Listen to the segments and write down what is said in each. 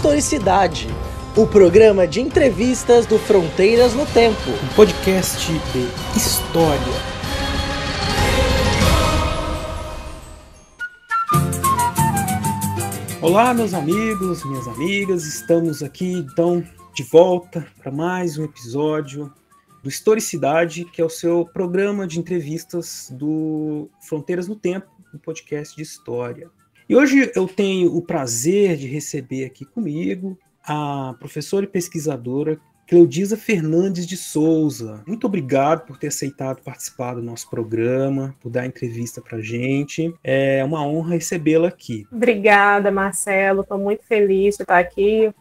Historicidade, o programa de entrevistas do Fronteiras no Tempo. Um podcast de história. Olá, meus amigos, minhas amigas, estamos aqui, então, de volta para mais um episódio do Historicidade, que é o seu programa de entrevistas do Fronteiras no Tempo, um podcast de história. E hoje eu tenho o prazer de receber aqui comigo a professora e pesquisadora Cleodisa Fernandes de Souza. Muito obrigado por ter aceitado participar do nosso programa, por dar entrevista para a gente. É uma honra recebê-la aqui. Obrigada, Marcelo. Estou muito feliz de estar aqui.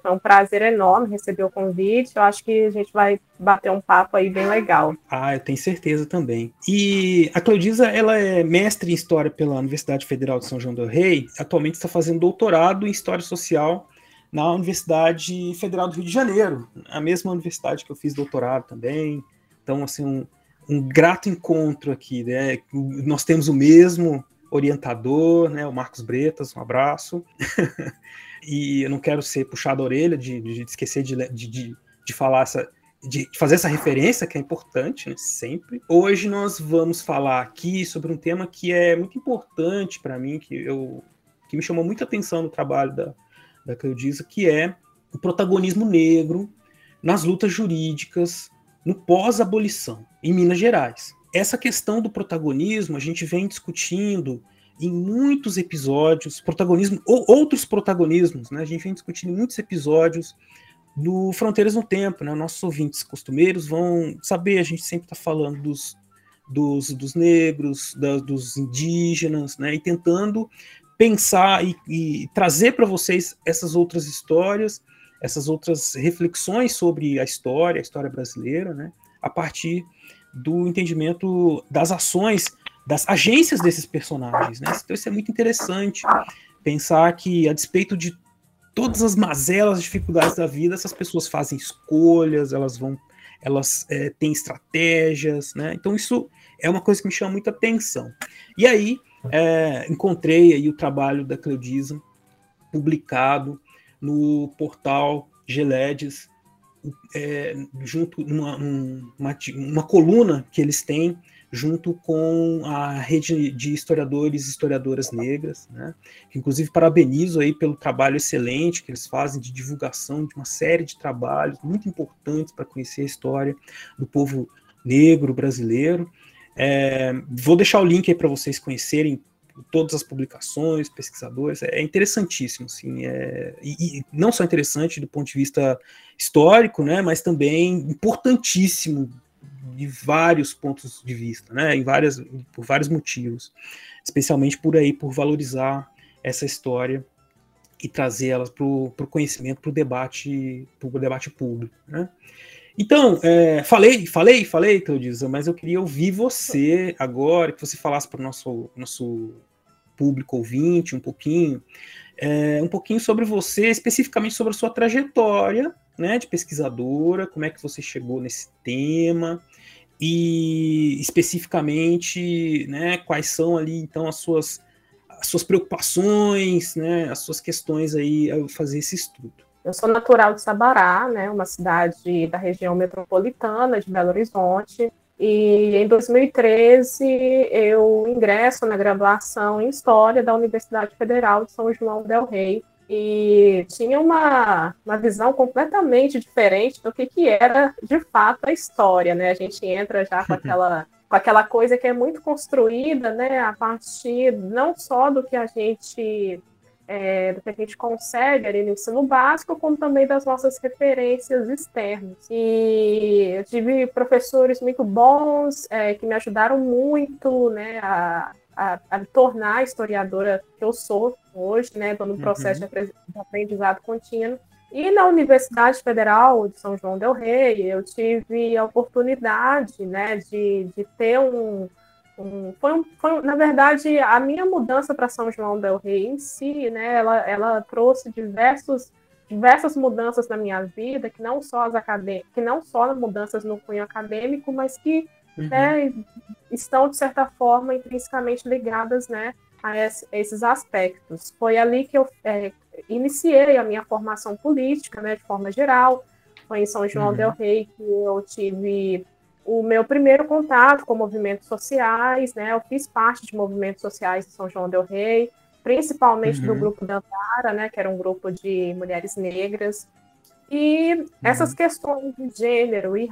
Foi um prazer enorme receber o convite. Eu acho que a gente vai bater um papo aí bem legal. Ah, eu tenho certeza também. E a Cleodisa, ela é mestre em História pela Universidade Federal de São João del-Rei. Atualmente está fazendo doutorado em História Social na Universidade Federal do Rio de Janeiro, a mesma universidade que eu fiz doutorado também. Então, assim, um grato encontro aqui, né? Nós temos o mesmo orientador, né? O Marcos Bretas, um abraço. E eu não quero ser puxado a orelha de esquecer de falar de fazer essa referência, que é importante, né? Sempre. Hoje nós vamos falar aqui sobre um tema que é muito importante para mim, que me chamou muita atenção no trabalho da Cleodisa, que é o protagonismo negro nas lutas jurídicas no pós-abolição, em Minas Gerais. Essa questão do protagonismo a gente vem discutindo em muitos episódios, protagonismo ou outros protagonismos, né? A gente vem discutindo em muitos episódios no Fronteiras no Tempo, né? Nossos ouvintes costumeiros vão saber, a gente sempre está falando dos negros, dos indígenas, né? E tentando pensar e trazer para vocês essas outras histórias, essas outras reflexões sobre a história brasileira, né, a partir do entendimento das ações, das agências desses personagens, né? Então isso é muito interessante, pensar que, a despeito de todas as mazelas, as dificuldades da vida, essas pessoas fazem escolhas, elas têm estratégias, né? Então isso é uma coisa que me chama muita atenção. E aí, encontrei aí o trabalho da Cleodisa publicado no portal Geledés, junto numa coluna que eles têm junto com a Rede de Historiadores e Historiadoras Negras, né? Inclusive parabenizo aí pelo trabalho excelente que eles fazem de divulgação de uma série de trabalhos muito importantes para conhecer a história do povo negro brasileiro. Vou deixar o link aí para vocês conhecerem todas as publicações, pesquisadores. É interessantíssimo, assim, e não só interessante do ponto de vista histórico, né, mas também importantíssimo de vários pontos de vista, né, por vários motivos, especialmente por valorizar essa história e trazer elas para o conhecimento, para o debate público, né. Então, falei, Cleodisa, mas eu queria ouvir você agora, que você falasse para o nosso público ouvinte um pouquinho sobre você, especificamente sobre a sua trajetória, né, de pesquisadora, como é que você chegou nesse tema e, especificamente, né, quais são ali, então, as suas preocupações, né, as suas questões aí ao fazer esse estudo. Eu sou natural de Sabará, né, uma cidade da região metropolitana de Belo Horizonte, e em 2013 eu ingresso na graduação em História da Universidade Federal de São João del-Rei, e tinha uma visão completamente diferente do que era de fato a história, né? A gente entra já com aquela coisa que é muito construída, né, a partir não só do que a gente... do que a gente consegue ali no ensino básico, como também das nossas referências externas. E eu tive professores muito bons, que me ajudaram muito, né, a me tornar a historiadora que eu sou hoje, né, todo um processo de aprendizado contínuo. E na Universidade Federal de São João del-Rei, eu tive a oportunidade, né, de ter na verdade, a minha mudança para São João del-Rei em si, né, ela trouxe diversas mudanças na minha vida, que não só mudanças no cunho acadêmico, mas que né, estão, de certa forma, intrinsecamente ligadas, né, a esses aspectos. Foi ali que eu iniciei a minha formação política, né, de forma geral. Foi em São João del-Rei que eu tive o meu primeiro contato com movimentos sociais, né? Eu fiz parte de movimentos sociais de São João del-Rei, principalmente do grupo da Antara, né, que era um grupo de mulheres negras. E essas questões de gênero e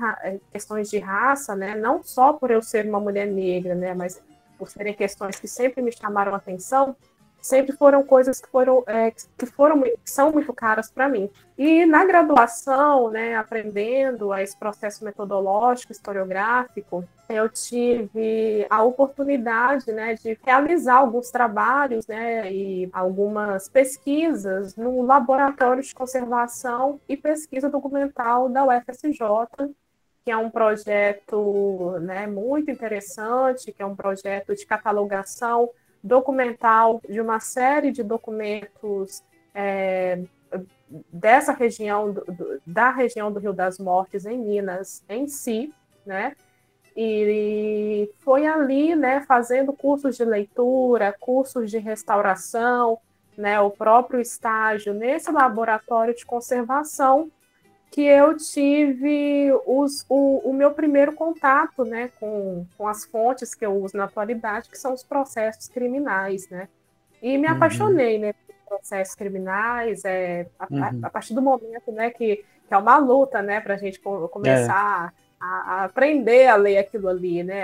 questões de raça, né, não só por eu ser uma mulher negra, né, mas por serem questões que sempre me chamaram a atenção, sempre foram coisas que são muito caras para mim. E na graduação, né, aprendendo a esse processo metodológico, historiográfico, eu tive a oportunidade, né, de realizar alguns trabalhos, né, e algumas pesquisas no Laboratório de Conservação e Pesquisa Documental da UFSJ, que é um projeto, né, muito interessante, que é um projeto de catalogação documental de uma série de documentos dessa região, da região do Rio das Mortes, em Minas, em si, né? E foi ali, né, fazendo cursos de leitura, cursos de restauração, né, o próprio estágio nesse laboratório de conservação, que eu tive o meu primeiro contato, né, com as fontes que eu uso na atualidade, que são os processos criminais, né? E me apaixonei, né, por processos criminais, a partir do momento, né, que é uma luta, né, para a gente começar a aprender a ler aquilo ali, né?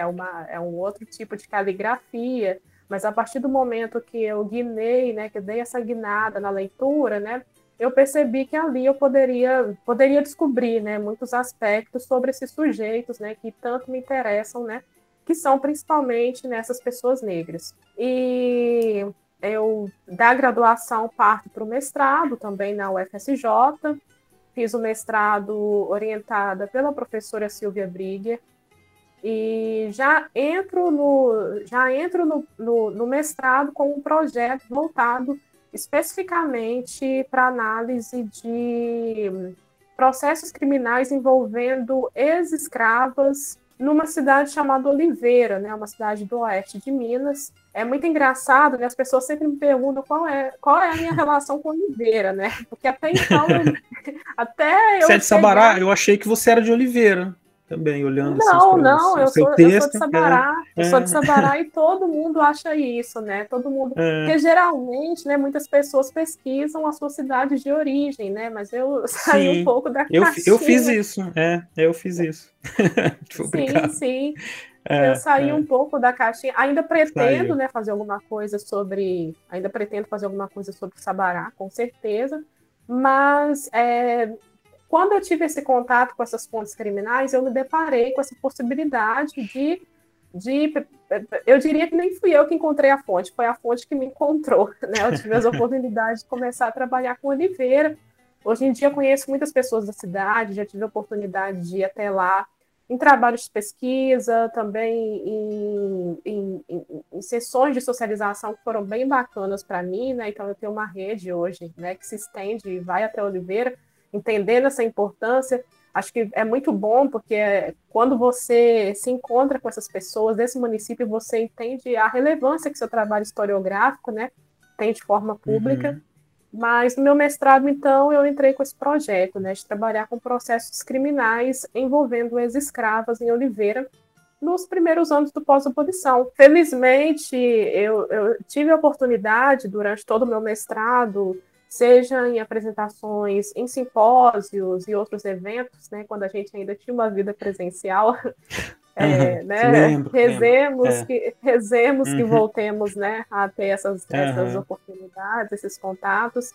É um outro tipo de caligrafia, mas a partir do momento que eu guinei, né, que eu dei essa guinada na leitura, né, eu percebi que ali eu poderia descobrir, né, muitos aspectos sobre esses sujeitos, né, que tanto me interessam, né, que são principalmente nessas pessoas negras. E eu, da graduação, parto para o mestrado também na UFSJ, fiz o mestrado orientada pela professora Silvia Brighi, e já entro no mestrado com um projeto voltado especificamente para análise de processos criminais envolvendo ex-escravas numa cidade chamada Oliveira, né, uma cidade do oeste de Minas. É muito engraçado, né, as pessoas sempre me perguntam qual é a minha relação com Oliveira, né, porque até então... Você é de Sabará? Eu achei que você era de Oliveira. Também, olhando... Não, eu sou de Sabará, eu sou de Sabará e todo mundo acha isso, né? Todo mundo, porque geralmente, né, muitas pessoas pesquisam a sua cidade de origem, né? Mas eu saí um pouco da caixinha. Eu fiz isso, eu fiz isso. Sim. Eu saí um pouco da caixinha, ainda pretendo fazer alguma coisa sobre Sabará, com certeza, mas... Quando eu tive esse contato com essas fontes criminais, eu me deparei com essa possibilidade de... Eu diria que nem fui eu que encontrei a fonte, foi a fonte que me encontrou, né? Eu tive as oportunidades de começar a trabalhar com Oliveira. Hoje em dia eu conheço muitas pessoas da cidade, já tive a oportunidade de ir até lá em trabalhos de pesquisa, também em sessões de socialização que foram bem bacanas para mim, né? Então eu tenho uma rede hoje, né, que se estende e vai até Oliveira, entendendo essa importância. Acho que é muito bom, porque quando você se encontra com essas pessoas desse município, você entende a relevância que seu trabalho historiográfico, né, tem de forma pública. Mas no meu mestrado, então, eu entrei com esse projeto, né, de trabalhar com processos criminais envolvendo ex-escravas em Oliveira, nos primeiros anos do pós-abolição. Felizmente, eu tive a oportunidade, durante todo o meu mestrado, seja em apresentações, em simpósios e outros eventos, né, quando a gente ainda tinha uma vida presencial, rezemos que voltemos, né, a ter essas oportunidades, esses contatos.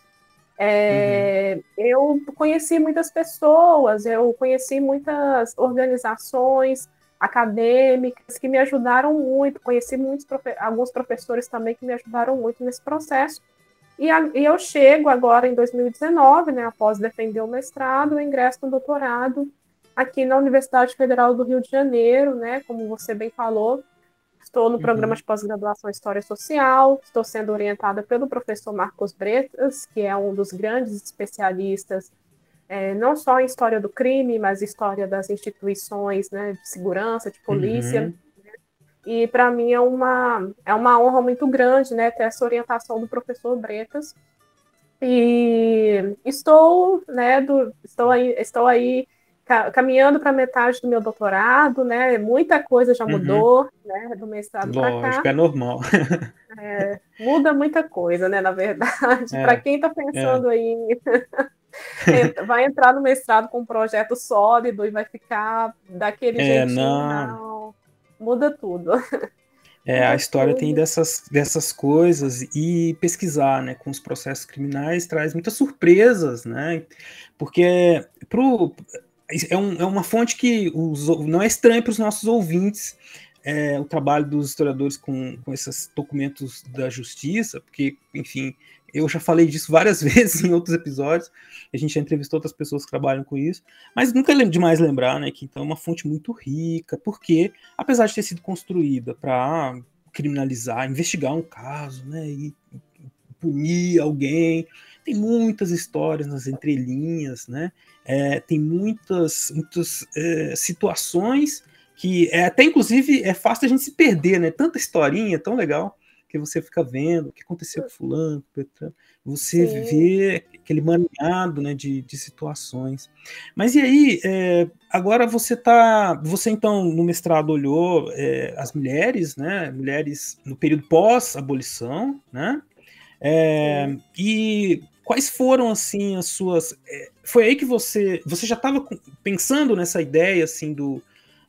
Eu conheci muitas pessoas, eu conheci muitas organizações acadêmicas que me ajudaram muito, conheci alguns professores também que me ajudaram muito nesse processo. E eu chego agora em 2019, né, após defender o mestrado, eu ingresso no doutorado aqui na Universidade Federal do Rio de Janeiro, né, como você bem falou. Estou no programa de pós-graduação em História Social, estou sendo orientada pelo professor Marcos Bretas, que é um dos grandes especialistas, não só em História do Crime, mas em História das instituições, né, de segurança, de polícia. E para mim é uma honra muito grande, né, ter essa orientação do professor Bretas. E estou, né, estou aí caminhando para a metade do meu doutorado, né? Muita coisa já mudou, né? Do mestrado para cá. Lógico, é normal. É, muda muita coisa, né? Na verdade, para quem está pensando aí, vai entrar no mestrado com um projeto sólido e vai ficar daquele jeitinho, não. Muda tudo. É, a história tem dessas coisas, e pesquisar, né, com os processos criminais traz muitas surpresas, né, porque é uma fonte que não é estranha para os nossos ouvintes, o trabalho dos historiadores com esses documentos da justiça, porque, enfim, eu já falei disso várias vezes em outros episódios, a gente já entrevistou outras pessoas que trabalham com isso, mas nunca é demais lembrar, né, que então é uma fonte muito rica, porque, apesar de ter sido construída para criminalizar, investigar um caso, né, e punir alguém, tem muitas histórias nas entrelinhas, né, tem muitas situações que até, inclusive, é fácil a gente se perder, né? Tanta historinha, tão legal, que você fica vendo o que aconteceu com fulano, com Petrano, você vê aquele maneado, né, de situações. Mas e aí, agora você então, no mestrado, olhou as mulheres, né? Mulheres no período pós-abolição, né? E quais foram, assim, as suas... foi aí que você já estava pensando nessa ideia, assim,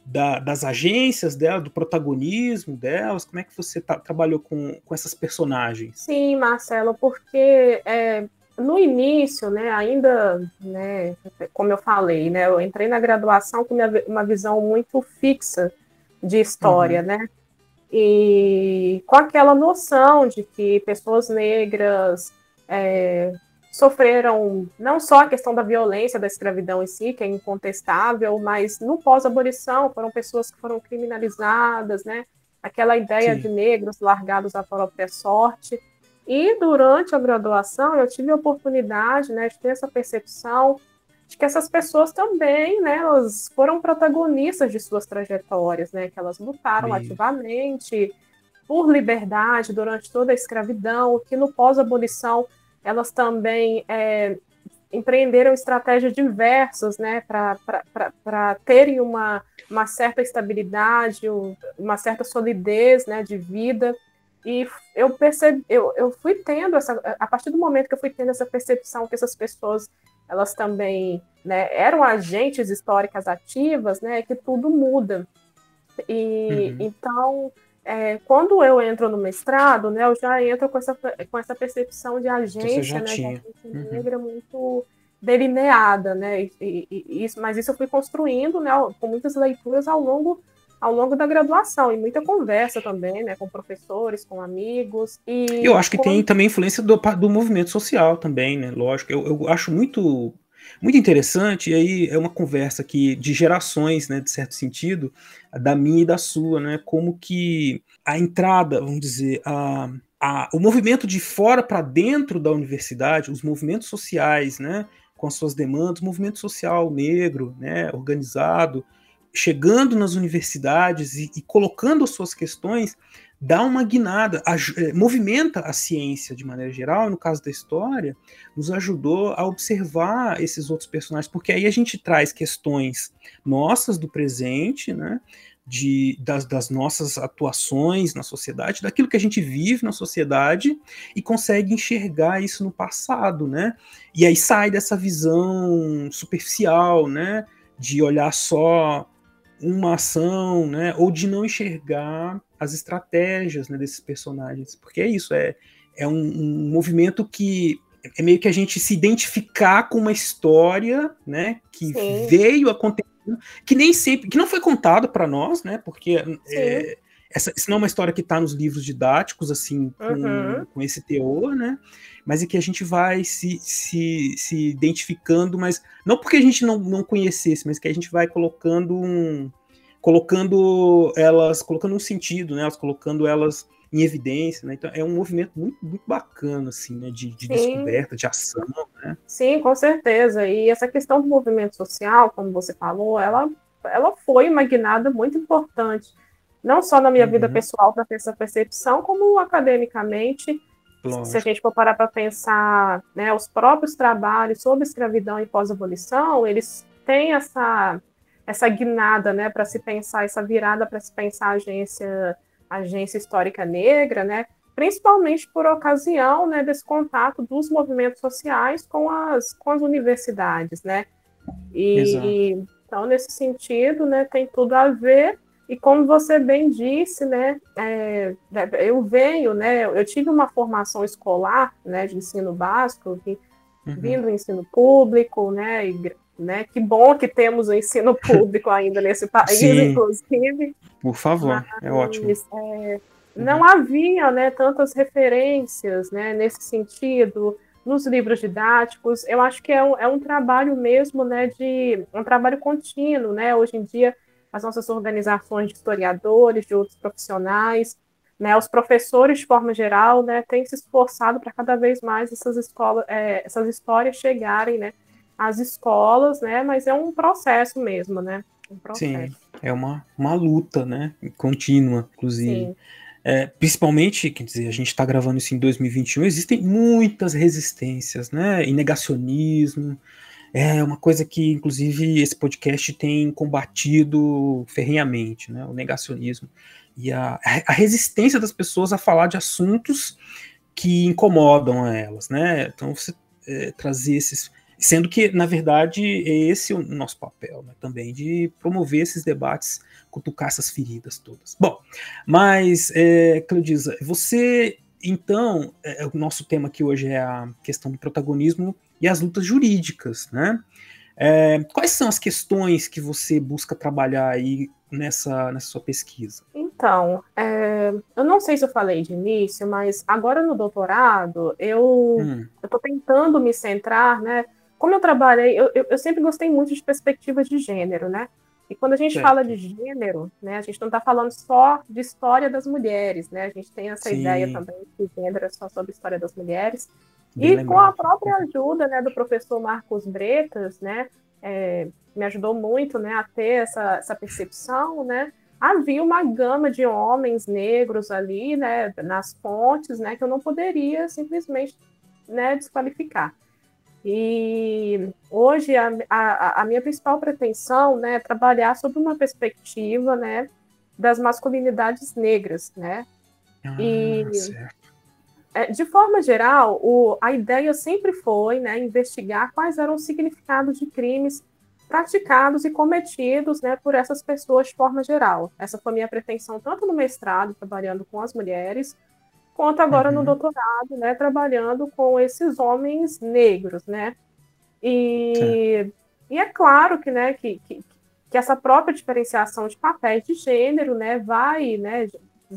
das agências dela, do protagonismo delas? Como é que você trabalhou com essas personagens? Sim, Marcelo, porque no início, né, ainda, né, como eu falei, né, eu entrei na graduação com uma visão muito fixa de história, né, e com aquela noção de que pessoas negras sofreram não só a questão da violência da escravidão em si, que é incontestável, mas no pós-abolição foram pessoas que foram criminalizadas, né? Aquela ideia de negros largados à própria sorte. E durante a graduação eu tive a oportunidade, né, de ter essa percepção de que essas pessoas também, né, elas foram protagonistas de suas trajetórias, né? Que elas lutaram ativamente por liberdade durante toda a escravidão, que no pós-abolição elas também empreenderam estratégias diversas, né, para terem uma certa estabilidade, uma certa solidez, né, de vida. E eu percebi, eu fui tendo a partir do momento que eu fui tendo essa percepção que essas pessoas, elas também, né, eram agentes históricas ativas, né, que tudo muda. E então... quando eu entro no mestrado, né, eu já entro com essa percepção de agência, né, de agência negra muito delineada, né, mas isso eu fui construindo, né, com muitas leituras ao longo da graduação, e muita conversa também, né, com professores, com amigos. E eu acho que tem também influência do movimento social também, né, lógico. Eu acho muito, muito interessante, e aí é uma conversa aqui de gerações, né, de certo sentido, da minha e da sua, né, como que a entrada, vamos dizer, o movimento de fora para dentro da universidade, os movimentos sociais, né, com as suas demandas, o movimento social negro, né, organizado, chegando nas universidades e colocando as suas questões, dá uma guinada, movimenta a ciência de maneira geral, e no caso da história, nos ajudou a observar esses outros personagens, porque aí a gente traz questões nossas do presente, né, das nossas atuações na sociedade, daquilo que a gente vive na sociedade, e consegue enxergar isso no passado, né, e aí sai dessa visão superficial, né, de olhar só uma ação, né, ou de não enxergar as estratégias, né, desses personagens, porque é isso, é um movimento que é meio que a gente se identificar com uma história, né, que veio acontecendo, que nem sempre, que não foi contada para nós, né, porque essa não é uma história que está nos livros didáticos, assim, com esse teor, né? Mas é que a gente vai se identificando, mas não porque a gente não conhecesse, mas que a gente vai colocando um sentido, né? Colocando elas em evidência, né? Então é um movimento muito, muito bacana, assim, né? De descoberta, de ação, né? Sim, com certeza. E essa questão do movimento social, como você falou, ela foi uma guinada muito importante, não só na minha vida pessoal para ter essa percepção, como academicamente, Lógico. Se a gente for parar para pensar, né, os próprios trabalhos sobre escravidão e pós-abolição, eles têm essa guinada, né, para se pensar, essa virada para se pensar a agência histórica negra, né, principalmente por ocasião, né, desse contato dos movimentos sociais com as universidades, né? E então, nesse sentido, né, tem tudo a ver. E como você bem disse, né, eu tive uma formação escolar, né, de ensino básico, vindo do ensino público, né, né, que bom que temos o ensino público ainda nesse país, inclusive. Por favor, mas, é ótimo. Não havia, né, tantas referências, né, nesse sentido, nos livros didáticos. Eu acho que é um trabalho mesmo, né, um trabalho contínuo, né, hoje em dia, as nossas organizações de historiadores, de outros profissionais, né, os professores de forma geral, né, têm se esforçado para cada vez mais essas histórias chegarem, né, às escolas, né, mas é um processo mesmo, né, um processo. Sim, é uma luta, né, contínua, inclusive. Principalmente, quer dizer, a gente está gravando isso em 2021, existem muitas resistências, né, e negacionismo. É uma coisa que, inclusive, esse podcast tem combatido ferrenhamente, né? O negacionismo e a resistência das pessoas a falar de assuntos que incomodam a elas, né? Então, você trazer esses... Sendo que, na verdade, esse é o nosso papel, né? Também, de promover esses debates, cutucar essas feridas todas. Bom, mas, Cleodisa, você, então... o nosso tema aqui hoje é a questão do protagonismo e as lutas jurídicas, né? Quais são as questões que você busca trabalhar aí nessa sua pesquisa? Então, eu não sei se eu falei de início, mas agora no doutorado, eu tô tentando me centrar, né? Como eu trabalhei, eu sempre gostei muito de perspectivas de gênero, né? E quando a gente fala de gênero, né, a gente não está falando só de história das mulheres, né? A gente tem essa ideia também que gênero é só sobre história das mulheres. E com a própria ajuda, né, do professor Marcos Bretas, né, me ajudou muito, né, a ter essa percepção, né, havia uma gama de homens negros ali, né, nas fontes, né, que eu não poderia simplesmente, né, desqualificar. E hoje a minha principal pretensão, né, é trabalhar sobre uma perspectiva, né, das masculinidades negras, né, certo. De forma geral, a ideia sempre foi, né, investigar quais eram os significados de crimes praticados e cometidos, né, por essas pessoas de forma geral. Essa foi a minha pretensão, tanto no mestrado, trabalhando com as mulheres, quanto agora no doutorado, né, trabalhando com esses homens negros, né. E é claro que, né, que essa própria diferenciação de papéis de gênero, né,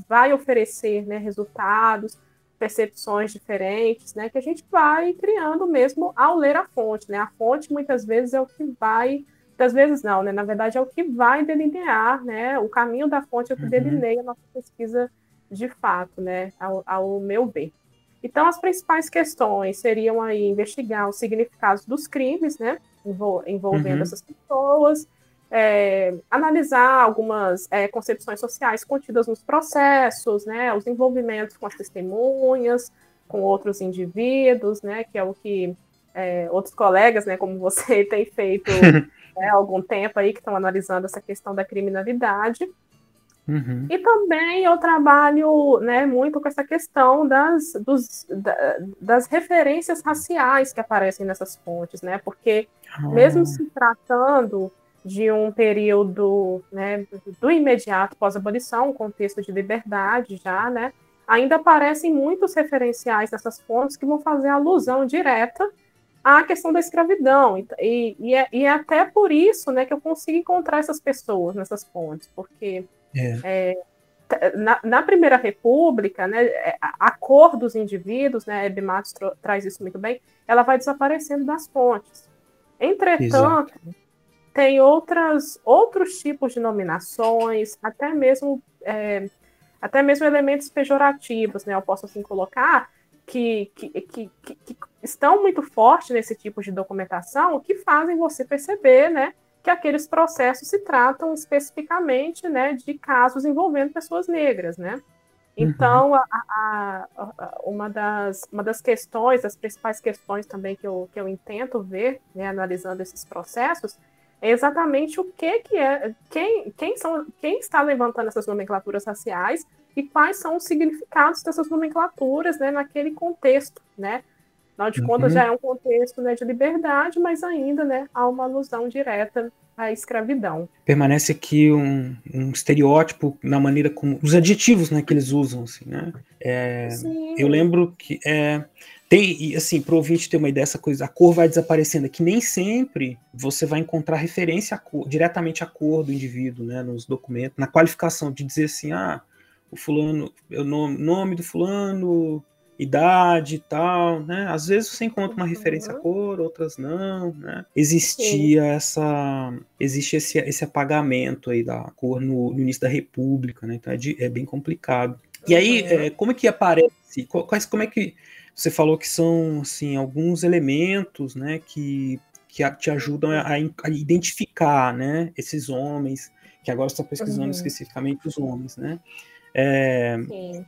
vai oferecer, né, resultados, percepções diferentes, né, que a gente vai criando mesmo ao ler a fonte, né, a fonte muitas vezes é o que vai, muitas vezes não, né, na verdade é o que vai delinear, né, o caminho da fonte é o que delineia a nossa pesquisa de fato, né, ao meu ver. Então as principais questões seriam aí investigar os significados dos crimes, né, envolvendo essas pessoas, analisar algumas concepções sociais contidas nos processos, né, os envolvimentos com as testemunhas, com outros indivíduos, né, que é o que outros colegas, né, como você, tem feito há algum tempo aí, que estão analisando essa questão da criminalidade. E também eu trabalho, né, muito com essa questão das referências raciais que aparecem nessas fontes, né, porque mesmo se tratando de um período, né, do imediato pós-abolição, um contexto de liberdade já, né, ainda aparecem muitos referenciais dessas fontes que vão fazer alusão direta à questão da escravidão, e é até por isso, né, que eu consigo encontrar essas pessoas nessas fontes, porque na Primeira República, né, a cor dos indivíduos, né, Hebe Matos traz isso muito bem, ela vai desaparecendo das fontes. Entretanto, tem outros tipos de nominações, até mesmo elementos pejorativos, né, eu posso assim colocar, que estão muito fortes nesse tipo de documentação, que fazem você perceber, né, que aqueles processos se tratam especificamente, né, de casos envolvendo pessoas negras, né. Então, uma das questões, das principais questões também que eu intento ver, né, analisando esses processos, é exatamente o que é, quem está levantando essas nomenclaturas raciais e quais são os significados dessas nomenclaturas, né, naquele contexto, né? Afinal de contas, já é um contexto, né, de liberdade, mas ainda, né, há uma alusão direta à escravidão. Permanece aqui um estereótipo na maneira como... os adjetivos, né, que eles usam, assim, né? Eu lembro que... tem, assim, para o ouvinte ter uma ideia dessa coisa, a cor vai desaparecendo, é que nem sempre você vai encontrar referência à cor, diretamente à cor do indivíduo, né, nos documentos, na qualificação de dizer assim, o fulano, o nome do fulano... idade e tal, né? Às vezes você encontra uma referência à cor, outras não, né? Existe esse apagamento aí da cor no início da República, né? Então é bem complicado. E aí, como é que aparece? Como é que você falou que são, assim, alguns elementos, né, que te ajudam a identificar, né, esses homens, que agora você está pesquisando especificamente os homens, né?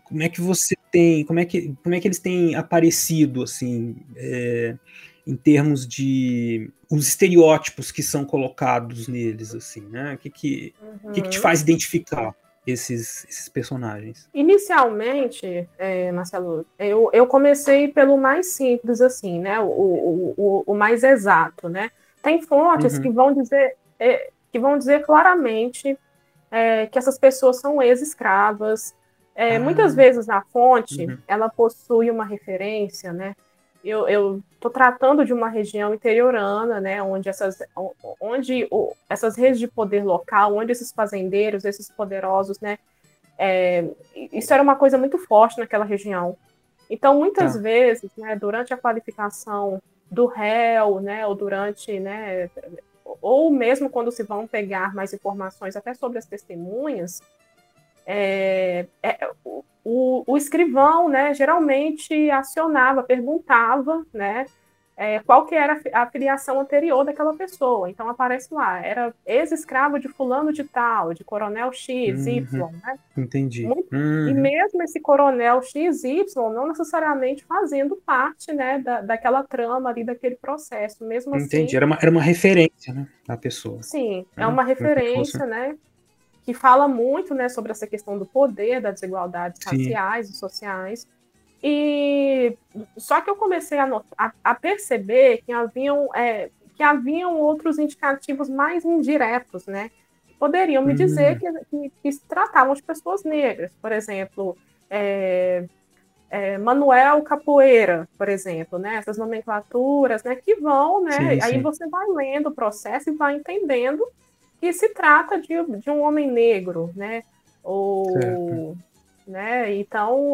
Como é que você tem, como é que eles têm aparecido, assim, em termos de os estereótipos que são colocados neles, assim, né? O que te faz identificar esses personagens? Inicialmente, Marcelo, eu comecei pelo mais simples, assim, né? O mais exato, né? Tem fontes que vão dizer claramente que essas pessoas são ex-escravas. Muitas vezes na fonte, ela possui uma referência, né? Eu tô tratando de uma região interiorana, né? Onde essas redes de poder local, onde esses fazendeiros, esses poderosos, né? Isso era uma coisa muito forte naquela região. Então, muitas vezes, né? Durante a qualificação do réu, né? Ou durante, né? Ou mesmo quando se vão pegar mais informações até sobre as testemunhas, o escrivão, né, geralmente acionava, perguntava, né, qual que era a filiação anterior daquela pessoa. Então aparece lá, era ex-escravo de fulano de tal, de coronel X, Y. Né? Entendi. E mesmo esse coronel X, Y, não necessariamente fazendo parte, né, daquela trama ali, daquele processo. Mesmo assim... Entendi, era uma referência, né, da pessoa. Sim, é uma referência, né? Que fala muito, né, sobre essa questão do poder, das desigualdades raciais e sociais. Só que eu comecei a perceber que haviam outros indicativos mais indiretos, né, que poderiam me dizer que se tratavam de pessoas negras. Por exemplo, Manuel Capoeira, por exemplo, né, essas nomenclaturas, né, que vão, né, aí você vai lendo o processo e vai entendendo que se trata de um homem negro, né? Ou, né? Então,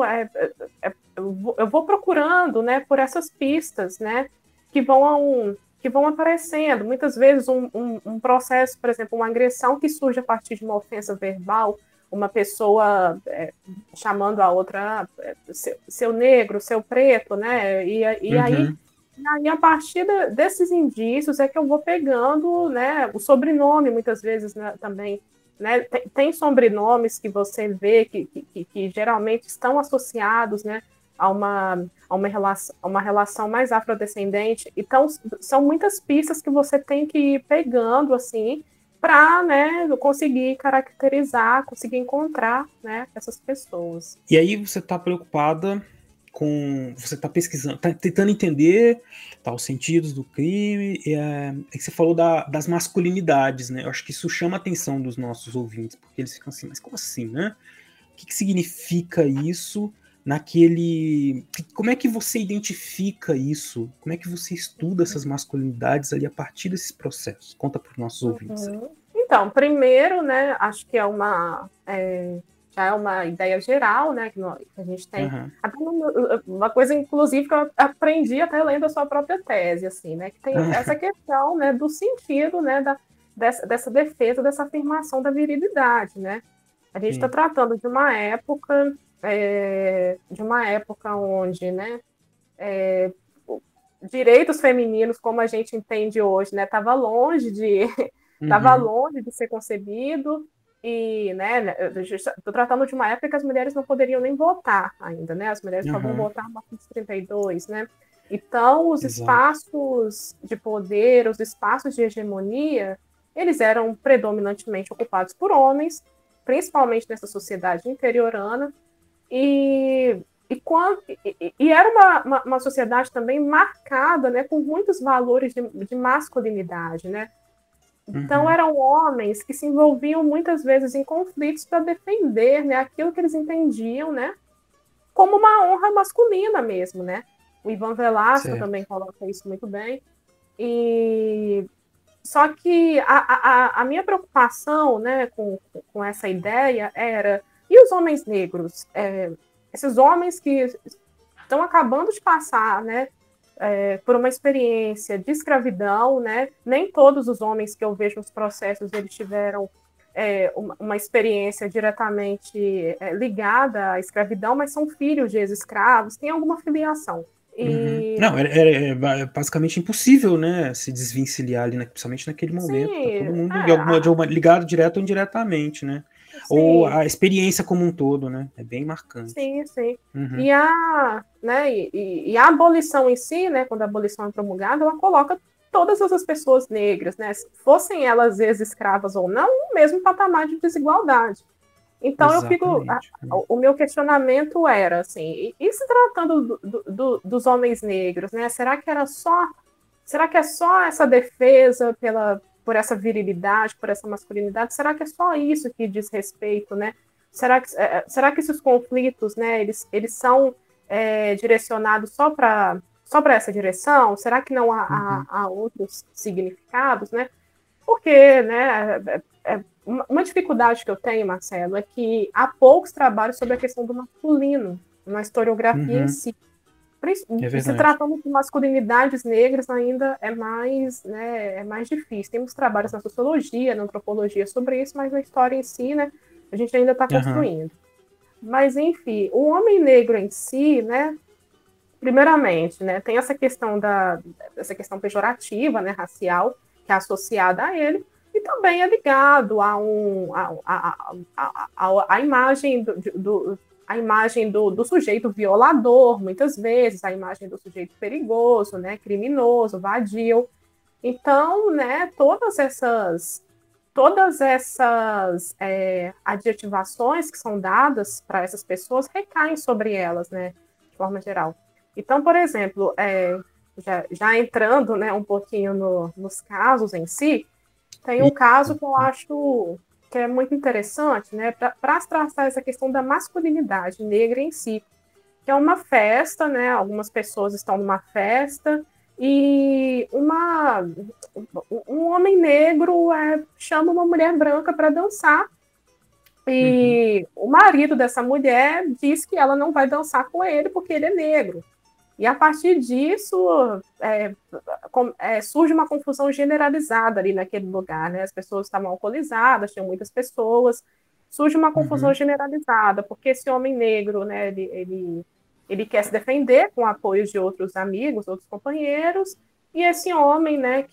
eu vou procurando, né, por essas pistas, né, que vão aparecendo. Muitas vezes um processo, por exemplo, uma agressão que surge a partir de uma ofensa verbal, uma pessoa chamando a outra seu negro, seu preto, né? E aí, a partir desses indícios é que eu vou pegando, né, o sobrenome, muitas vezes, né, também, né, tem sobrenomes que você vê que geralmente estão associados, né, a uma relação mais afrodescendente. Então, são muitas pistas que você tem que ir pegando, assim, para, né, conseguir caracterizar, conseguir encontrar, né, essas pessoas. E aí você está preocupada... você está pesquisando, está tentando entender os sentidos do crime, que você falou das masculinidades, né? Eu acho que isso chama a atenção dos nossos ouvintes, porque eles ficam assim, mas como assim, né? O que significa isso naquele... Como é que você identifica isso? Como é que você estuda essas masculinidades ali a partir desses processos? Conta para os nossos ouvintes. Aí. Então, primeiro, né, acho que já é uma ideia geral, né, que a gente tem. Até uma coisa, inclusive, que eu aprendi até lendo a sua própria tese, assim, né, que tem essa questão, né, do sentido, né, dessa defesa, dessa afirmação da virilidade, né. A gente está tratando de uma época, onde, né, direitos femininos, como a gente entende hoje, né, estava longe de ser concebido. E, né, estou tratando de uma época que as mulheres não poderiam nem votar ainda, né? As mulheres só vão votar no artigo 32, né? Então, os espaços de poder, os espaços de hegemonia, eles eram predominantemente ocupados por homens, principalmente nessa sociedade interiorana, e era uma sociedade também marcada, né, com muitos valores de masculinidade, né? Então, eram homens que se envolviam muitas vezes em conflitos para defender, né, aquilo que eles entendiam, né, como uma honra masculina mesmo, né? O Ivan Velasco também coloca isso muito bem. E... Só que a minha preocupação, né, com essa ideia era... E os homens negros? Esses homens que estão acabando de passar, né, por uma experiência de escravidão, né? Nem todos os homens que eu vejo nos processos eles tiveram uma experiência diretamente ligada à escravidão, mas são filhos de ex-escravos, tem alguma filiação. E... Não, é basicamente impossível, né, se desvencilhar ali, principalmente naquele momento. Sim, tá todo mundo ligado direto ou indiretamente, né? Sim. Ou a experiência como um todo, né? É bem marcante. Sim, sim. E a abolição em si, né? Quando a abolição é promulgada, ela coloca todas as pessoas negras, né? Fossem elas ex-escravas ou não, no mesmo patamar de desigualdade. Então, o meu questionamento era, assim, e se tratando dos homens negros, né? Será que é só essa defesa por essa virilidade, por essa masculinidade, será que é só isso que diz respeito, né? Será que esses conflitos, né, eles são direcionados só para essa direção? Será que não há outros significados, né? Porque, né, uma dificuldade que eu tenho, Marcelo, é que há poucos trabalhos sobre a questão do masculino, na historiografia em si. Se tratando de masculinidades negras ainda é mais difícil. Temos trabalhos na sociologia, na antropologia sobre isso, mas na história em si, né, a gente ainda está construindo. Mas, enfim, o homem negro em si, né, primeiramente, né, tem essa questão pejorativa, né, racial, que é associada a ele, e também é ligado à imagem do sujeito violador, muitas vezes, a imagem do sujeito perigoso, né, criminoso, vadio. Então, né, todas essas adjetivações que são dadas para essas pessoas recaem sobre elas, né, de forma geral. Então, por exemplo, já entrando, né, um pouquinho nos casos em si, tem um caso que eu acho... que é muito interessante, né, para traçar essa questão da masculinidade negra em si, que é uma festa, né, algumas pessoas estão numa festa, e um homem negro chama uma mulher branca para dançar, e o marido dessa mulher diz que ela não vai dançar com ele porque ele é negro. E a partir disso surge uma confusão generalizada ali naquele lugar, né? As pessoas estavam alcoolizadas, tinham muitas pessoas, surge uma confusão generalizada, porque esse homem negro, né, ele quer se defender com o apoio de outros amigos, outros companheiros, e esse homem, né,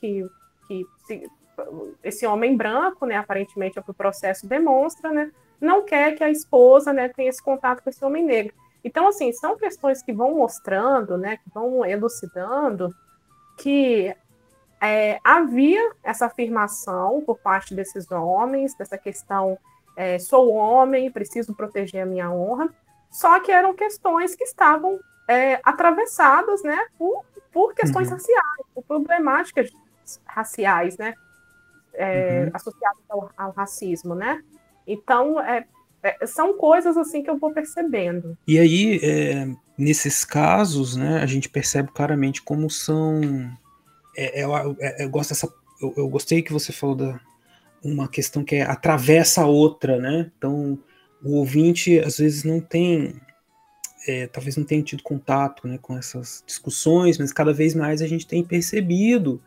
esse homem branco, né, aparentemente é o que o processo demonstra, né, não quer que a esposa, né, tenha esse contato com esse homem negro. Então, assim, são questões que vão mostrando, né, que vão elucidando que havia essa afirmação por parte desses homens, dessa questão, sou homem, preciso proteger a minha honra, só que eram questões que estavam atravessadas, né, por questões raciais, por problemáticas raciais, né, associadas ao racismo, né. Então, são coisas assim que eu vou percebendo. E aí, nesses casos, né, a gente percebe claramente como são... Eu gostei que você falou de uma questão que atravessa a outra, né? Então, o ouvinte, às vezes, não tem... talvez não tenha tido contato, né, com essas discussões, mas cada vez mais a gente tem percebido,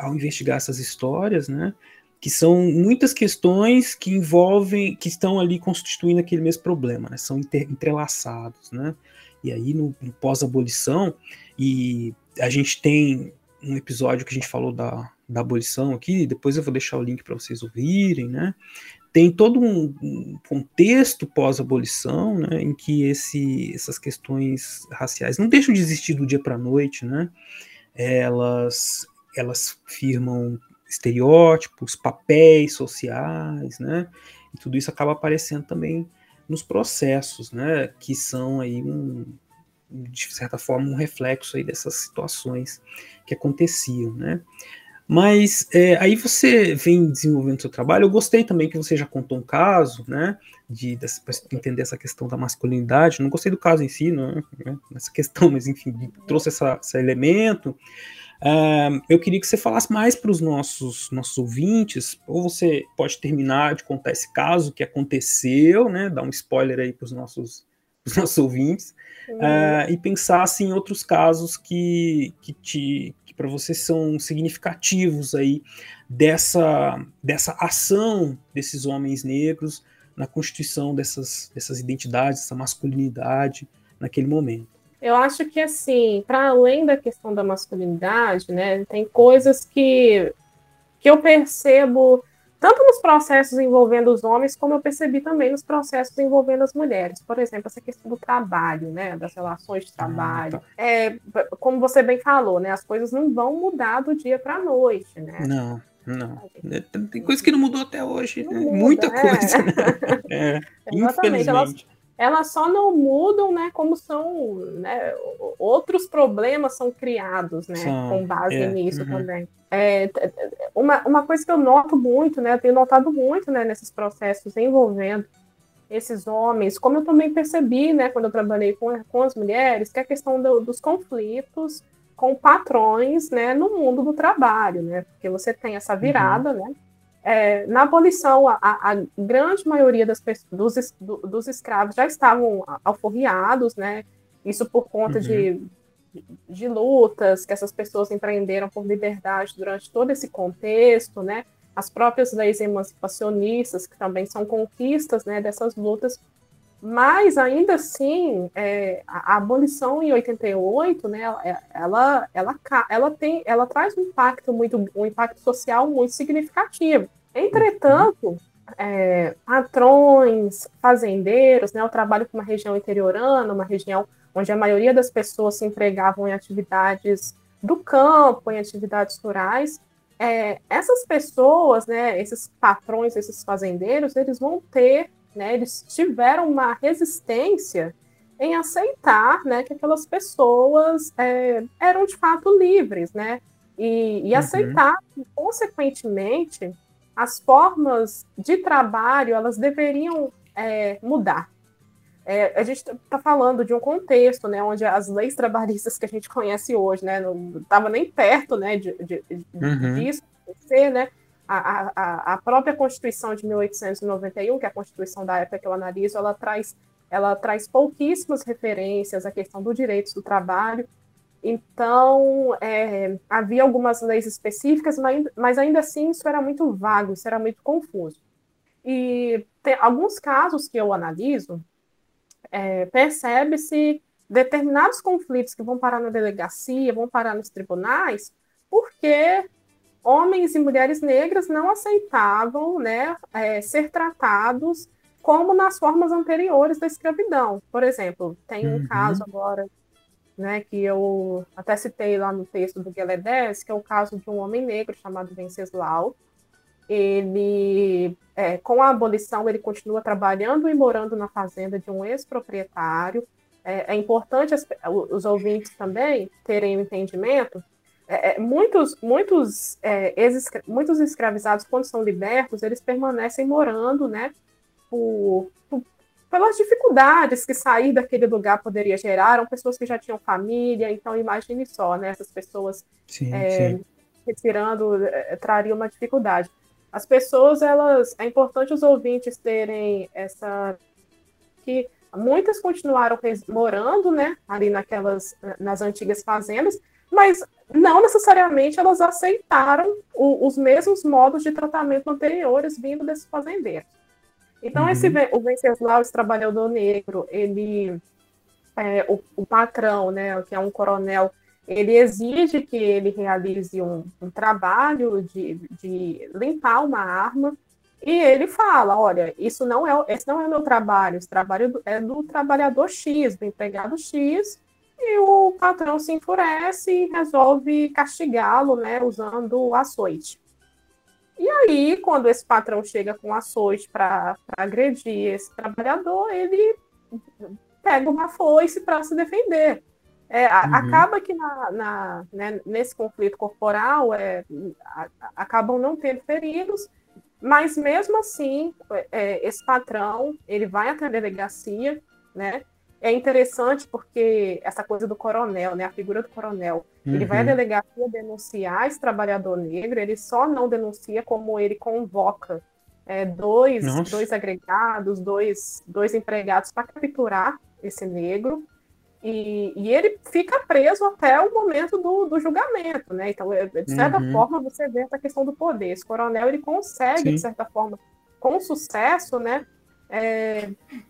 ao investigar essas histórias, né, que são muitas questões que envolvem, que estão ali constituindo aquele mesmo problema, né? São entrelaçados, né? E aí, no pós-abolição, e a gente tem um episódio que a gente falou da abolição aqui, depois eu vou deixar o link para vocês ouvirem, né? tem todo um contexto pós-abolição, né, em que essas questões raciais não deixam de existir do dia para a noite, né? Elas firmam estereótipos, papéis sociais, né? E tudo isso acaba aparecendo também nos processos, né? Que são aí de certa forma um reflexo aí dessas situações que aconteciam, né? Mas aí você vem desenvolvendo seu trabalho. Eu gostei também que você já contou um caso, né, para entender essa questão da masculinidade. Não gostei do caso em si, né, essa questão, mas enfim, trouxe esse elemento. Eu queria que você falasse mais para os nossos ouvintes, ou você pode terminar de contar esse caso que aconteceu, né, dar um spoiler aí para os nossos ouvintes, e pensar assim, em outros casos que para vocês são significativos aí dessa ação desses homens negros na constituição dessas identidades, dessa masculinidade naquele momento. Eu acho que, assim, para além da questão da masculinidade, né, tem coisas que eu percebo tanto nos processos envolvendo os homens, como eu percebi também nos processos envolvendo as mulheres. Por exemplo, essa questão do trabalho, né, das relações de trabalho. Tá. Como você bem falou, né, as coisas não vão mudar do dia para a noite, né? Não. Tem coisa que não mudou até hoje, né? Muda, muita coisa, né? Exatamente. Elas só não mudam, né, como são, né, outros problemas são criados, né, com base nisso também. Uma coisa que eu noto muito, né, eu tenho notado muito, né, nesses processos envolvendo esses homens, como eu também percebi, né, quando eu trabalhei com as mulheres, que é a questão dos conflitos com patrões, né, no mundo do trabalho, né, porque você tem essa virada, né. Na abolição, a grande maioria dos escravos já estavam alforriados, né? Isso por conta de lutas que essas pessoas empreenderam por liberdade durante todo esse contexto, né? As próprias leis emancipacionistas, que também são conquistas, né, dessas lutas. Mas, ainda assim, a abolição em 88, né, ela traz um impacto social muito significativo. Entretanto, patrões, fazendeiros, né, eu trabalho com uma região interiorana, uma região onde a maioria das pessoas se empregavam em atividades do campo, em atividades rurais. Essas pessoas, né, esses patrões, esses fazendeiros, eles vão ter, né, eles tiveram uma resistência em aceitar, né, que aquelas pessoas eram de fato livres, né, e aceitar que, consequentemente, as formas de trabalho elas deveriam mudar. A gente está falando de um contexto, né, onde as leis trabalhistas que a gente conhece hoje, né, não estava nem perto, né, disso acontecer, né. A própria Constituição de 1891, que é a Constituição da época que eu analiso, ela traz pouquíssimas referências à questão dos direitos do trabalho. Então, havia algumas leis específicas, mas ainda assim isso era muito vago, isso era muito confuso. E tem alguns casos que eu analiso, percebe-se determinados conflitos que vão parar na delegacia, vão parar nos tribunais, porque homens e mulheres negras não aceitavam, né, ser tratados como nas formas anteriores da escravidão. Por exemplo, tem um caso agora, né, que eu até citei lá no texto do Geledés, que é o caso de um homem negro chamado Venceslau. Ele, com a abolição, ele continua trabalhando e morando na fazenda de um ex-proprietário. É importante os ouvintes também terem um entendimento. Muitos escravizados, quando são libertos, eles permanecem morando, né, pelas dificuldades que sair daquele lugar poderia gerar. Eram pessoas que já tinham família, então imagine só, né, essas pessoas retirando traria uma dificuldade. As pessoas, é importante os ouvintes terem essa, que muitas continuaram morando, né, ali nas antigas fazendas, mas não necessariamente elas aceitaram os mesmos modos de tratamento anteriores vindo desses fazendeiros. Então, o Venceslau, esse trabalhador negro, ele, o patrão, né, que é um coronel, ele exige que ele realize um trabalho de limpar uma arma E ele fala, olha, esse não é o meu trabalho, esse trabalho é do trabalhador X, do empregado X, e o patrão se enfurece e resolve castigá-lo, né, usando o açoite. E aí, quando esse patrão chega com o açoite para agredir esse trabalhador, ele pega uma foice para se defender. Acaba que nesse conflito corporal acabam não tendo feridos, mas mesmo assim esse patrão ele vai até a delegacia, né? É interessante porque essa coisa do coronel, né? A figura do coronel, ele vai à delegacia denunciar esse trabalhador negro, ele só não denuncia como ele convoca dois agregados, dois empregados para capturar esse negro, e ele fica preso até o momento do julgamento, né? Então, de certa forma, você vê essa questão do poder. Esse coronel, ele consegue, de certa forma, com sucesso, né?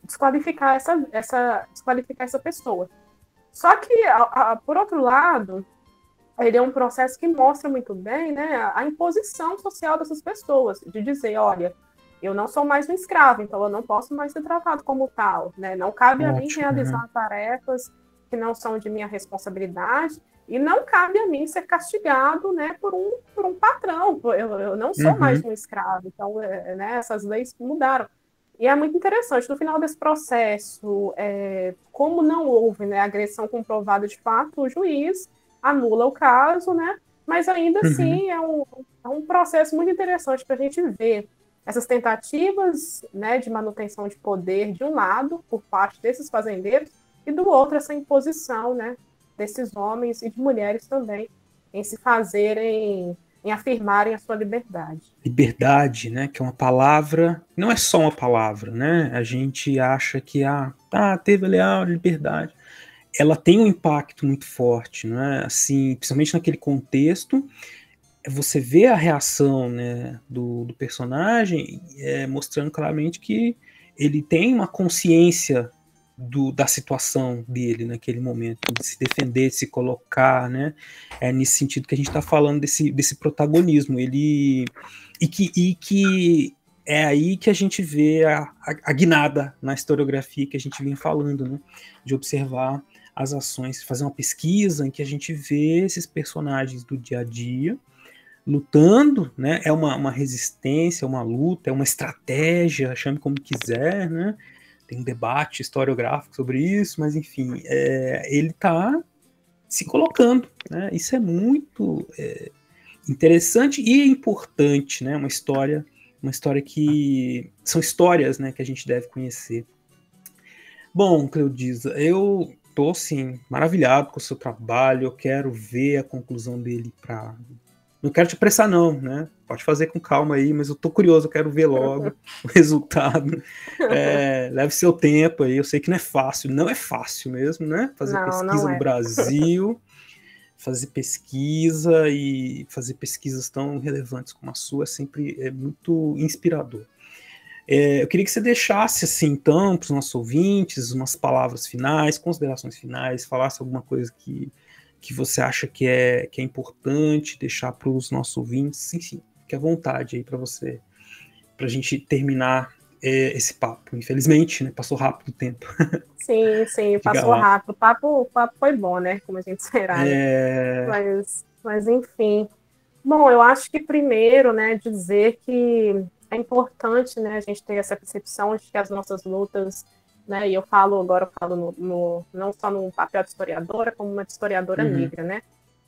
Desqualificar essa pessoa. Só que, por outro lado, ele é um processo que mostra muito bem, né, a imposição social dessas pessoas, de dizer, olha, eu não sou mais um escravo, então eu não posso mais ser tratado como tal, né? Não cabe a mim realizar tarefas que não são de minha responsabilidade e não cabe a mim ser castigado, né, por um patrão. Eu não sou mais um escravo, então, né, essas leis mudaram. E é muito interessante, no final desse processo, como não houve, né, agressão comprovada de fato, o juiz anula o caso, né? Mas ainda assim é um processo muito interessante para a gente ver essas tentativas, né, de manutenção de poder de um lado, por parte desses fazendeiros, e do outro essa imposição, né, desses homens e de mulheres também em se fazerem... em afirmarem a sua liberdade. Liberdade, né? Que é uma palavra... Não é só uma palavra, né? A gente acha que teve ali a liberdade. Ela tem um impacto muito forte, né? Assim, principalmente naquele contexto, você vê a reação, né, do personagem, mostrando claramente que ele tem uma consciência da situação dele naquele momento, de se defender, de se colocar, né? É nesse sentido que a gente está falando desse protagonismo. Ele, e que é aí que a gente vê a guinada na historiografia que a gente vem falando, né? De observar as ações, fazer uma pesquisa em que a gente vê esses personagens do dia a dia lutando, né? É uma resistência, uma luta, é uma estratégia, chame como quiser, né? Tem um debate historiográfico sobre isso, mas, enfim, ele está se colocando, né? Isso é muito interessante e importante, né? Uma história que... São histórias, né, que a gente deve conhecer. Bom, Cleodisa, eu estou, assim, maravilhado com o seu trabalho, eu quero ver a conclusão dele para... Não quero te apressar, não, né? Pode fazer com calma aí, mas eu tô curioso, eu quero ver logo o resultado. Leve seu tempo aí, eu sei que não é fácil mesmo, né? Fazer pesquisa no Brasil, fazer pesquisas tão relevantes como a sua é muito inspirador. Eu queria que você deixasse, assim, então, para os nossos ouvintes, umas palavras finais, considerações finais, falasse alguma coisa que você acha que é importante deixar para os nossos ouvintes, enfim, fique à vontade aí para a gente terminar esse papo. Infelizmente, né, passou rápido o tempo. Sim, passou rápido. O papo foi bom, né, como a gente será. Né? Mas, enfim. Bom, eu acho que primeiro, né, dizer que é importante, né, a gente ter essa percepção de que as nossas lutas, né, e eu falo não só no papel de historiadora, como uma historiadora negra, né?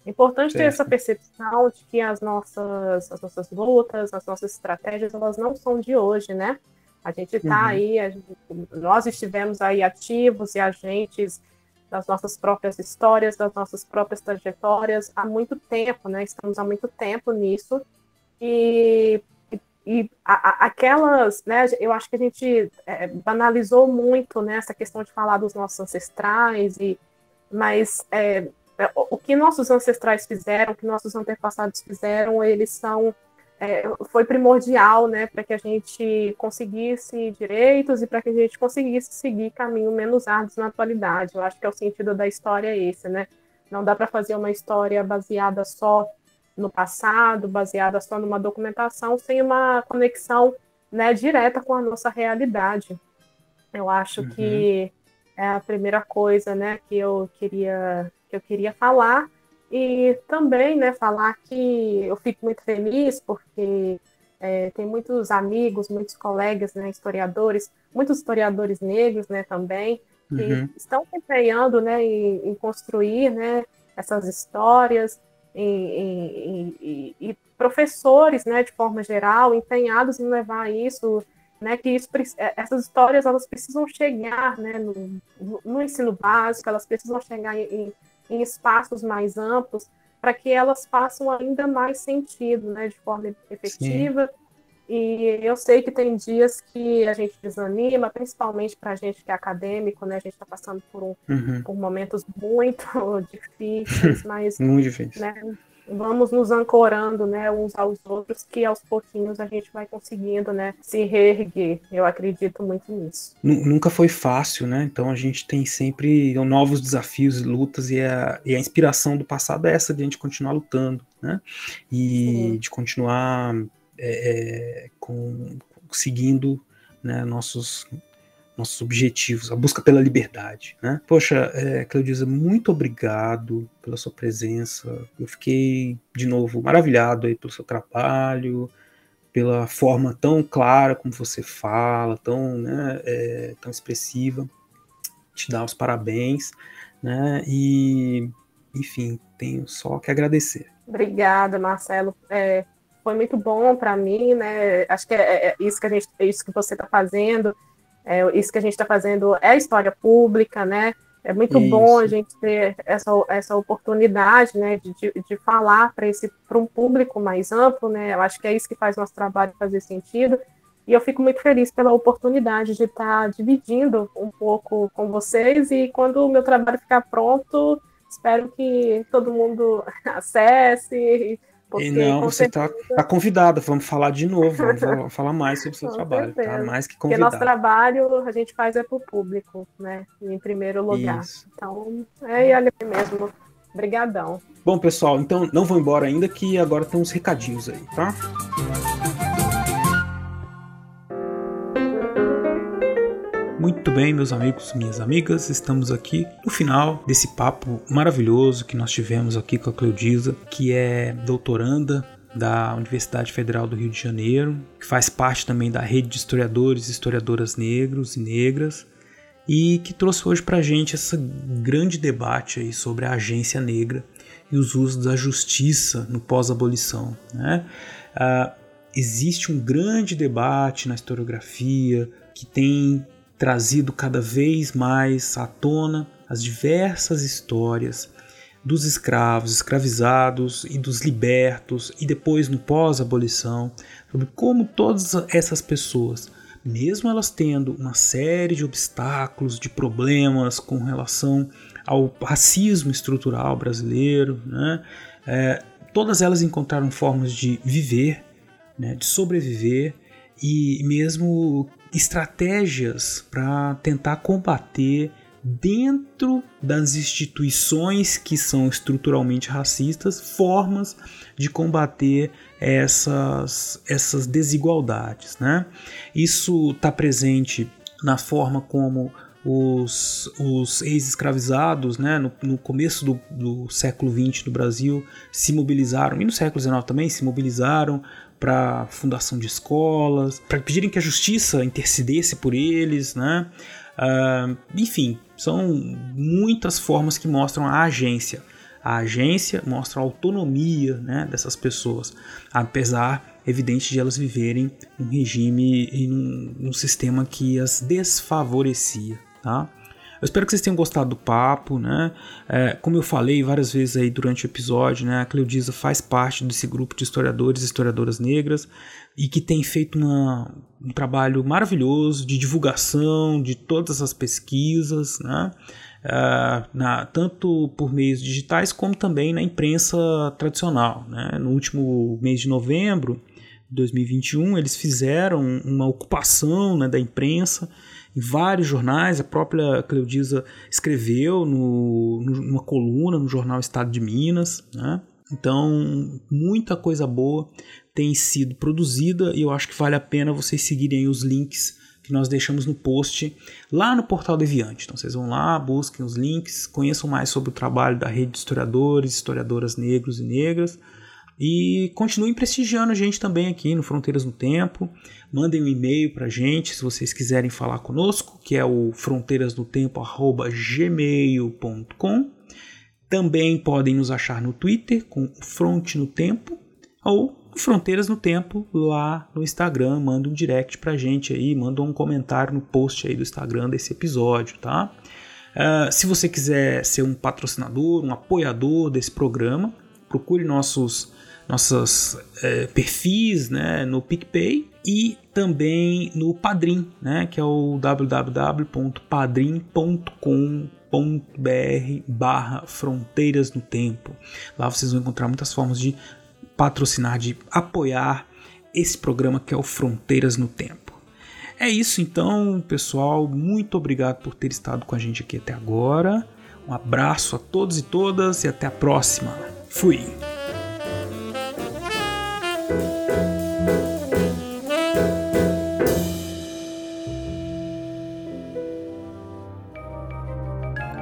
É importante ter essa percepção de que as nossas lutas, as nossas estratégias, elas não são de hoje, né? A gente está aí, nós estivemos aí ativos e agentes das nossas próprias histórias, das nossas próprias trajetórias há muito tempo, né? Estamos há muito tempo nisso, e aquelas, né, eu acho que a gente banalizou muito, né, essa questão de falar dos nossos ancestrais, mas o que nossos ancestrais fizeram, o que nossos antepassados fizeram, eles foi primordial, né, para que a gente conseguisse direitos e para que a gente conseguisse seguir caminho menos árduos na atualidade. Eu acho que é o sentido da história esse, né? Não dá para fazer uma história baseada só no passado, baseada só numa documentação, sem uma conexão né, direta com a nossa realidade. Eu acho que é a primeira coisa, né, que eu queria falar. E também, né, falar que eu fico muito feliz porque tem muitos amigos, muitos colegas, né, historiadores, muitos historiadores negros, né, também, que estão se empenhando, né, em construir, né, essas histórias, e professores, né, de forma geral, empenhados em levar isso, né, que isso, essas histórias, elas precisam chegar, né, no ensino básico, elas precisam chegar em espaços mais amplos, para que elas façam ainda mais sentido, né, de forma efetiva. Sim. E eu sei que tem dias que a gente desanima, principalmente para a gente que é acadêmico, né, a gente está passando por momentos muito difíceis, mas muito difícil. Né, vamos nos ancorando, né, uns aos outros, que aos pouquinhos a gente vai conseguindo, né, se reerguer. Eu acredito muito nisso. Nunca foi fácil, né? Então a gente tem sempre novos desafios e lutas, e a inspiração do passado é essa, de a gente continuar lutando, né? E de continuar seguindo, né, nossos objetivos, a busca pela liberdade, né? Poxa, Cleodisa, muito obrigado pela sua presença. Eu fiquei, de novo, maravilhado aí pelo seu trabalho, pela forma tão clara como você fala, tão, né, tão expressiva. Te dar os parabéns, né? E, enfim, tenho só que agradecer. Obrigada, Marcelo. Foi muito bom para mim, né? Acho que isso que você está fazendo. Isso que a gente está fazendo é história pública, né? É muito bom a gente ter essa oportunidade, né, de falar para um público mais amplo, né? Eu acho que é isso que faz nosso trabalho fazer sentido. E eu fico muito feliz pela oportunidade de estar dividindo um pouco com vocês. E quando o meu trabalho ficar pronto, espero que todo mundo acesse. E não, você está convidada, vamos falar de novo, vamos falar mais sobre o seu trabalho, tá? Mais que convidada. Porque nosso trabalho, a gente faz para o público, né? Em primeiro lugar. Isso. Então, ali mesmo. Obrigadão. Bom, pessoal, então não vão embora ainda, que agora tem uns recadinhos aí, tá? Muito bem, meus amigos, minhas amigas, estamos aqui no final desse papo maravilhoso que nós tivemos aqui com a Cleodisa, que é doutoranda da Universidade Federal do Rio de Janeiro, que faz parte também da Rede de Historiadores e Historiadoras Negros e Negras, e que trouxe hoje para a gente esse grande debate aí sobre a agência negra e os usos da justiça no pós-abolição, né? Existe um grande debate na historiografia que tem trazido cada vez mais à tona as diversas histórias dos escravos, escravizados e dos libertos, e depois no pós-abolição, sobre como todas essas pessoas, mesmo elas tendo uma série de obstáculos, de problemas com relação ao racismo estrutural brasileiro, né, todas elas encontraram formas de viver, né, de sobreviver, e mesmo estratégias para tentar combater dentro das instituições que são estruturalmente racistas, formas de combater essas desigualdades, né? Isso está presente na forma como os ex-escravizados, né, no começo do século XX do Brasil se mobilizaram, e no século XIX também se mobilizaram para a fundação de escolas, para pedirem que a justiça intercedesse por eles, né? Enfim, são muitas formas que mostram a agência. A agência mostra a autonomia, né, dessas pessoas, apesar, evidente, de elas viverem um regime e um sistema que as desfavorecia, tá? Eu espero que vocês tenham gostado do papo, né? Como eu falei várias vezes aí durante o episódio, né, a Cleodisa faz parte desse grupo de historiadores e historiadoras negras, e que tem feito um trabalho maravilhoso de divulgação de todas as pesquisas, né? Tanto por meios digitais como também na imprensa tradicional, né? No último mês de novembro de 2021, eles fizeram uma ocupação, né, da imprensa em vários jornais. A própria Cleodisa escreveu numa coluna no jornal Estado de Minas, né? Então, muita coisa boa tem sido produzida e eu acho que vale a pena vocês seguirem os links que nós deixamos no post lá no Portal Deviante. Então, vocês vão lá, busquem os links, conheçam mais sobre o trabalho da Rede de Historiadores e Historiadoras Negros e Negras e continuem prestigiando a gente também aqui no Fronteiras no Tempo. Mandem um e-mail para a gente se vocês quiserem falar conosco, que é o fronteirasnotempo@gmail.com. Também podem nos achar no Twitter com Fronte no Tempo ou Fronteiras no Tempo lá no Instagram. Manda um direct pra gente aí, manda um comentário no post aí do Instagram desse episódio, tá? Se você quiser ser um patrocinador, um apoiador desse programa, procure nossos perfis, né, no PicPay e também no Padrim, né, que é o www.padrim.com.br/Fronteiras no Tempo. Lá vocês vão encontrar muitas formas de patrocinar, de apoiar esse programa que é o Fronteiras no Tempo. É isso então, pessoal. Muito obrigado por ter estado com a gente aqui até agora. Um abraço a todos e todas e até a próxima. Fui!